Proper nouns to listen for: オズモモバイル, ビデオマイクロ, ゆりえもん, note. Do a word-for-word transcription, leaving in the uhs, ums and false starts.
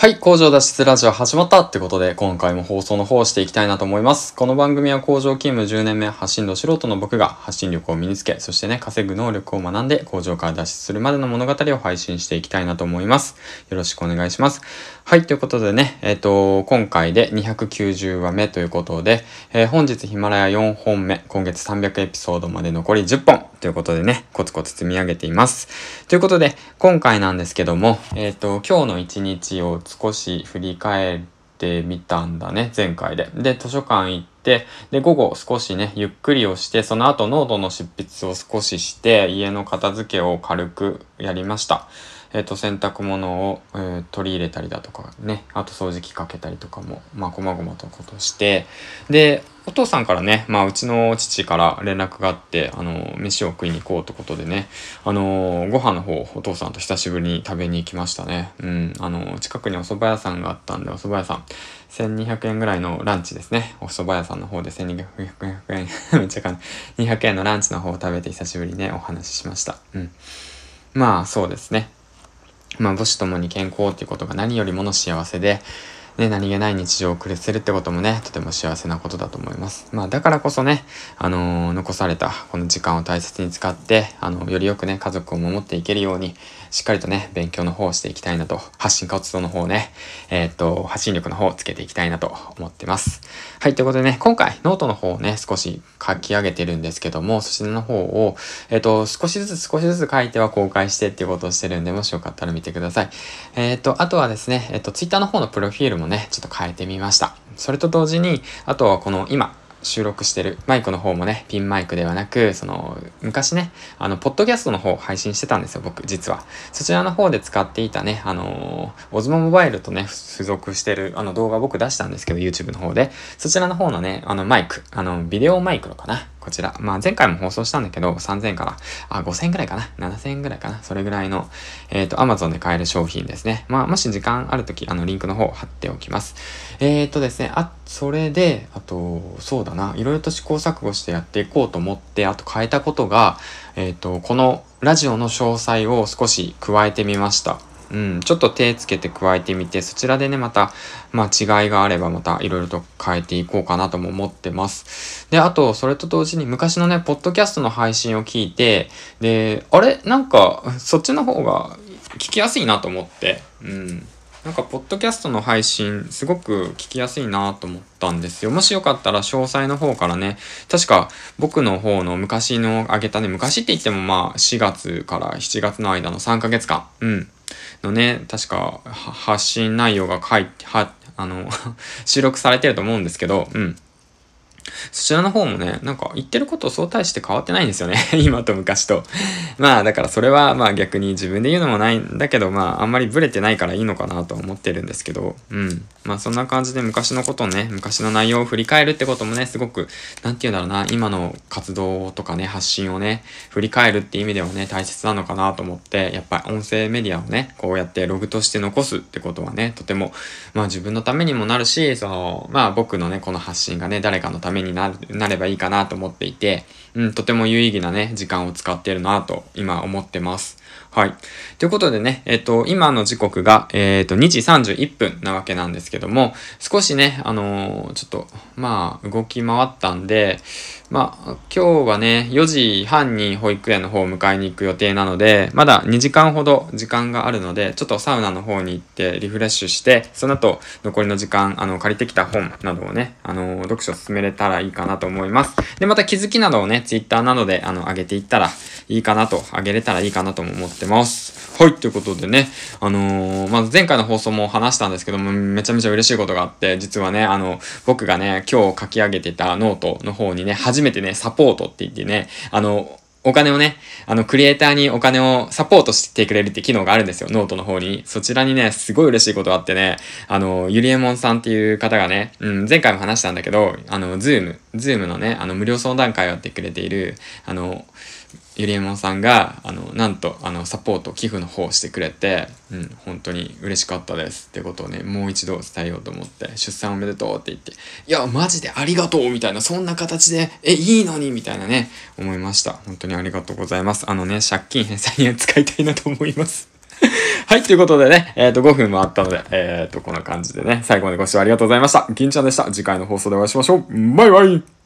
はい、工場脱出ラジオ始まったってことで、今回も放送の方をしていきたいなと思います。この番組は工場勤務じゅうねんめ、発信度素人の僕が発信力を身につけ、そしてね、稼ぐ能力を学んで工場から脱出するまでの物語を配信していきたいなと思います。よろしくお願いします。はい、ということでね、えっと、今回でにひゃくきゅうじゅうわめということで、えー、本日ヒマラヤよんほんめ、今月さんびゃくエピソードまで残りじゅっぽんということでね、コツコツ積み上げています。ということで、今回なんですけども、えっと、今日の一日を少し振り返ってみたんだね、前回で。で、図書館行って、で、午後少しね、ゆっくりをして、その後ノートの執筆を少しして、家の片付けを軽くやりました。えっと、洗濯物を、えー、取り入れたりだとかね、あと掃除機かけたりとかも、まあ、こまごまとことして、で、お父さんからね、まあ、うちの父から連絡があって、あの、飯を食いに行こうってことでね、あの、ご飯の方、お父さんと久しぶりに食べに行きましたね。うん、あの、近くにお蕎麦屋さんがあったんで、お蕎麦屋さん、せんにひゃくえんぐらいのランチですね。お蕎麦屋さんの方でせんにひゃくえん、めっちゃかん、にひゃくえんのランチの方を食べて久しぶりにね、お話ししました。うん。まあ、そうですね。まあ、母子ともに健康っていうことが何よりもの幸せで、ね、何気ない日常を暮らせるってこともね、とても幸せなことだと思います。まあ、だからこそね、あのー、残されたこの時間を大切に使って、あの、よりよくね、家族を守っていけるように、しっかりとね、勉強の方をしていきたいなと、発信活動の方ね、えー、っと、発信力の方をつけていきたいなと思ってます。はい、ということでね、今回、ノートの方をね、少し書き上げてるんですけども、そちらの方を、えー、っと、少しずつ少しずつ書いては公開してっていうことをしてるんで、もしよかったら見てください。えー、っと、あとはですね、えー、っと、Twitter の方のプロフィールもね、ちょっと変えてみました。それと同時に、あとはこの今収録してるマイクの方もね、ピンマイクではなく、その昔ね、あのポッドキャストの方配信してたんですよ、僕実は。そちらの方で使っていたね、あのー、オズモモバイルとね付属してるあの動画僕出したんですけど、 YouTube の方でそちらの方のね、あのマイク、あのビデオマイクロかな、こちら、まあ前回も放送したんだけど、さんぜんから、あ、ごせんくらいかな、ななせんくらいかな、それぐらいの、えっと、Amazon で買える商品ですね。まあ、もし時間あるとき、あの、リンクの方貼っておきます。えっとですね、あ、それで、あと、そうだな、いろいろと試行錯誤してやっていこうと思って、あと変えたことが、えっと、このラジオの詳細を少し加えてみました。うん、ちょっと手つけて加えてみて、そちらでね、また、まあ違いがあればまたいろいろと変えていこうかなとも思ってます。で、あと、それと同時に昔のね、ポッドキャストの配信を聞いて、で、あれなんか、そっちの方が聞きやすいなと思って、うん。なんか、ポッドキャストの配信、すごく聞きやすいなと思ったんですよ。もしよかったら、詳細の方からね、確か、僕の方の昔の上げたね、昔って言ってもまあ、しがつからしちがつの間のさんかげつかん、うん。のね、確か発信内容が書いて、は、あの、収録されてると思うんですけど、うん。そちらの方もね、なんか言ってることをそう大して変わってないんですよね。今と昔と。まあだからそれはまあ逆に自分で言うのもないんだけど、まああんまりブレてないからいいのかなとは思ってるんですけど、うん。まあそんな感じで昔のことをね、昔の内容を振り返るってこともね、すごく、なんて言うんだろうな、今の活動とかね、発信をね、振り返るって意味ではね、大切なのかなと思って、やっぱり音声メディアをね、こうやってログとして残すってことはね、とても、まあ自分のためにもなるし、その、まあ僕のね、この発信がね、誰かのためにになればいいかなと思っていて、うん、とても有意義なね、時間を使っているなと今思ってます。はい。ということでね、えっと、今の時刻が、えっと、にじさんじゅういっぷんなわけなんですけども、少しね、あのー、ちょっと、まあ、動き回ったんで、まあ、今日はね、よじはんに保育園の方を迎えに行く予定なので、まだにじかんほど時間があるので、ちょっとサウナの方に行ってリフレッシュして、その後、残りの時間、あの、借りてきた本などをね、あのー、読書進めれたらいいかなと思います。で、また気づきなどをね、Twitter などで、あの、上げていったらいいかなと、上げれたらいいかなとも思ってます。はい、ということでね、あのー、まず前回の放送も話したんですけども、めちゃめちゃ嬉しいことがあって、実はね、あの、僕がね、今日書き上げてたノートの方にね、初めてね、サポートって言ってね、あの、お金をね、あの、クリエイターにお金をサポートしてくれるって機能があるんですよ、ノートの方に。そちらにね、すごい嬉しいことあってね、あの、ゆりえもんさんっていう方がね、うん、前回も話したんだけど、あの、ズーム、ズームのね、あの、無料相談会をやってくれている、あの、ゆりえもんさんが、あの、なんと、あの、サポート、寄付の方をしてくれて、うん、本当に嬉しかったですってことをね、もう一度伝えようと思って、出産おめでとうって言って、いや、マジでありがとうみたいな、そんな形で、え、いいのにみたいなね、思いました。本当にありがとうございます。あのね、借金返済には使いたいなと思います。はい、ということでね、えっと、ごふんもあったので、えっと、こんな感じでね、最後までご視聴ありがとうございました。銀ちゃんでした。次回の放送でお会いしましょう。バイバイ。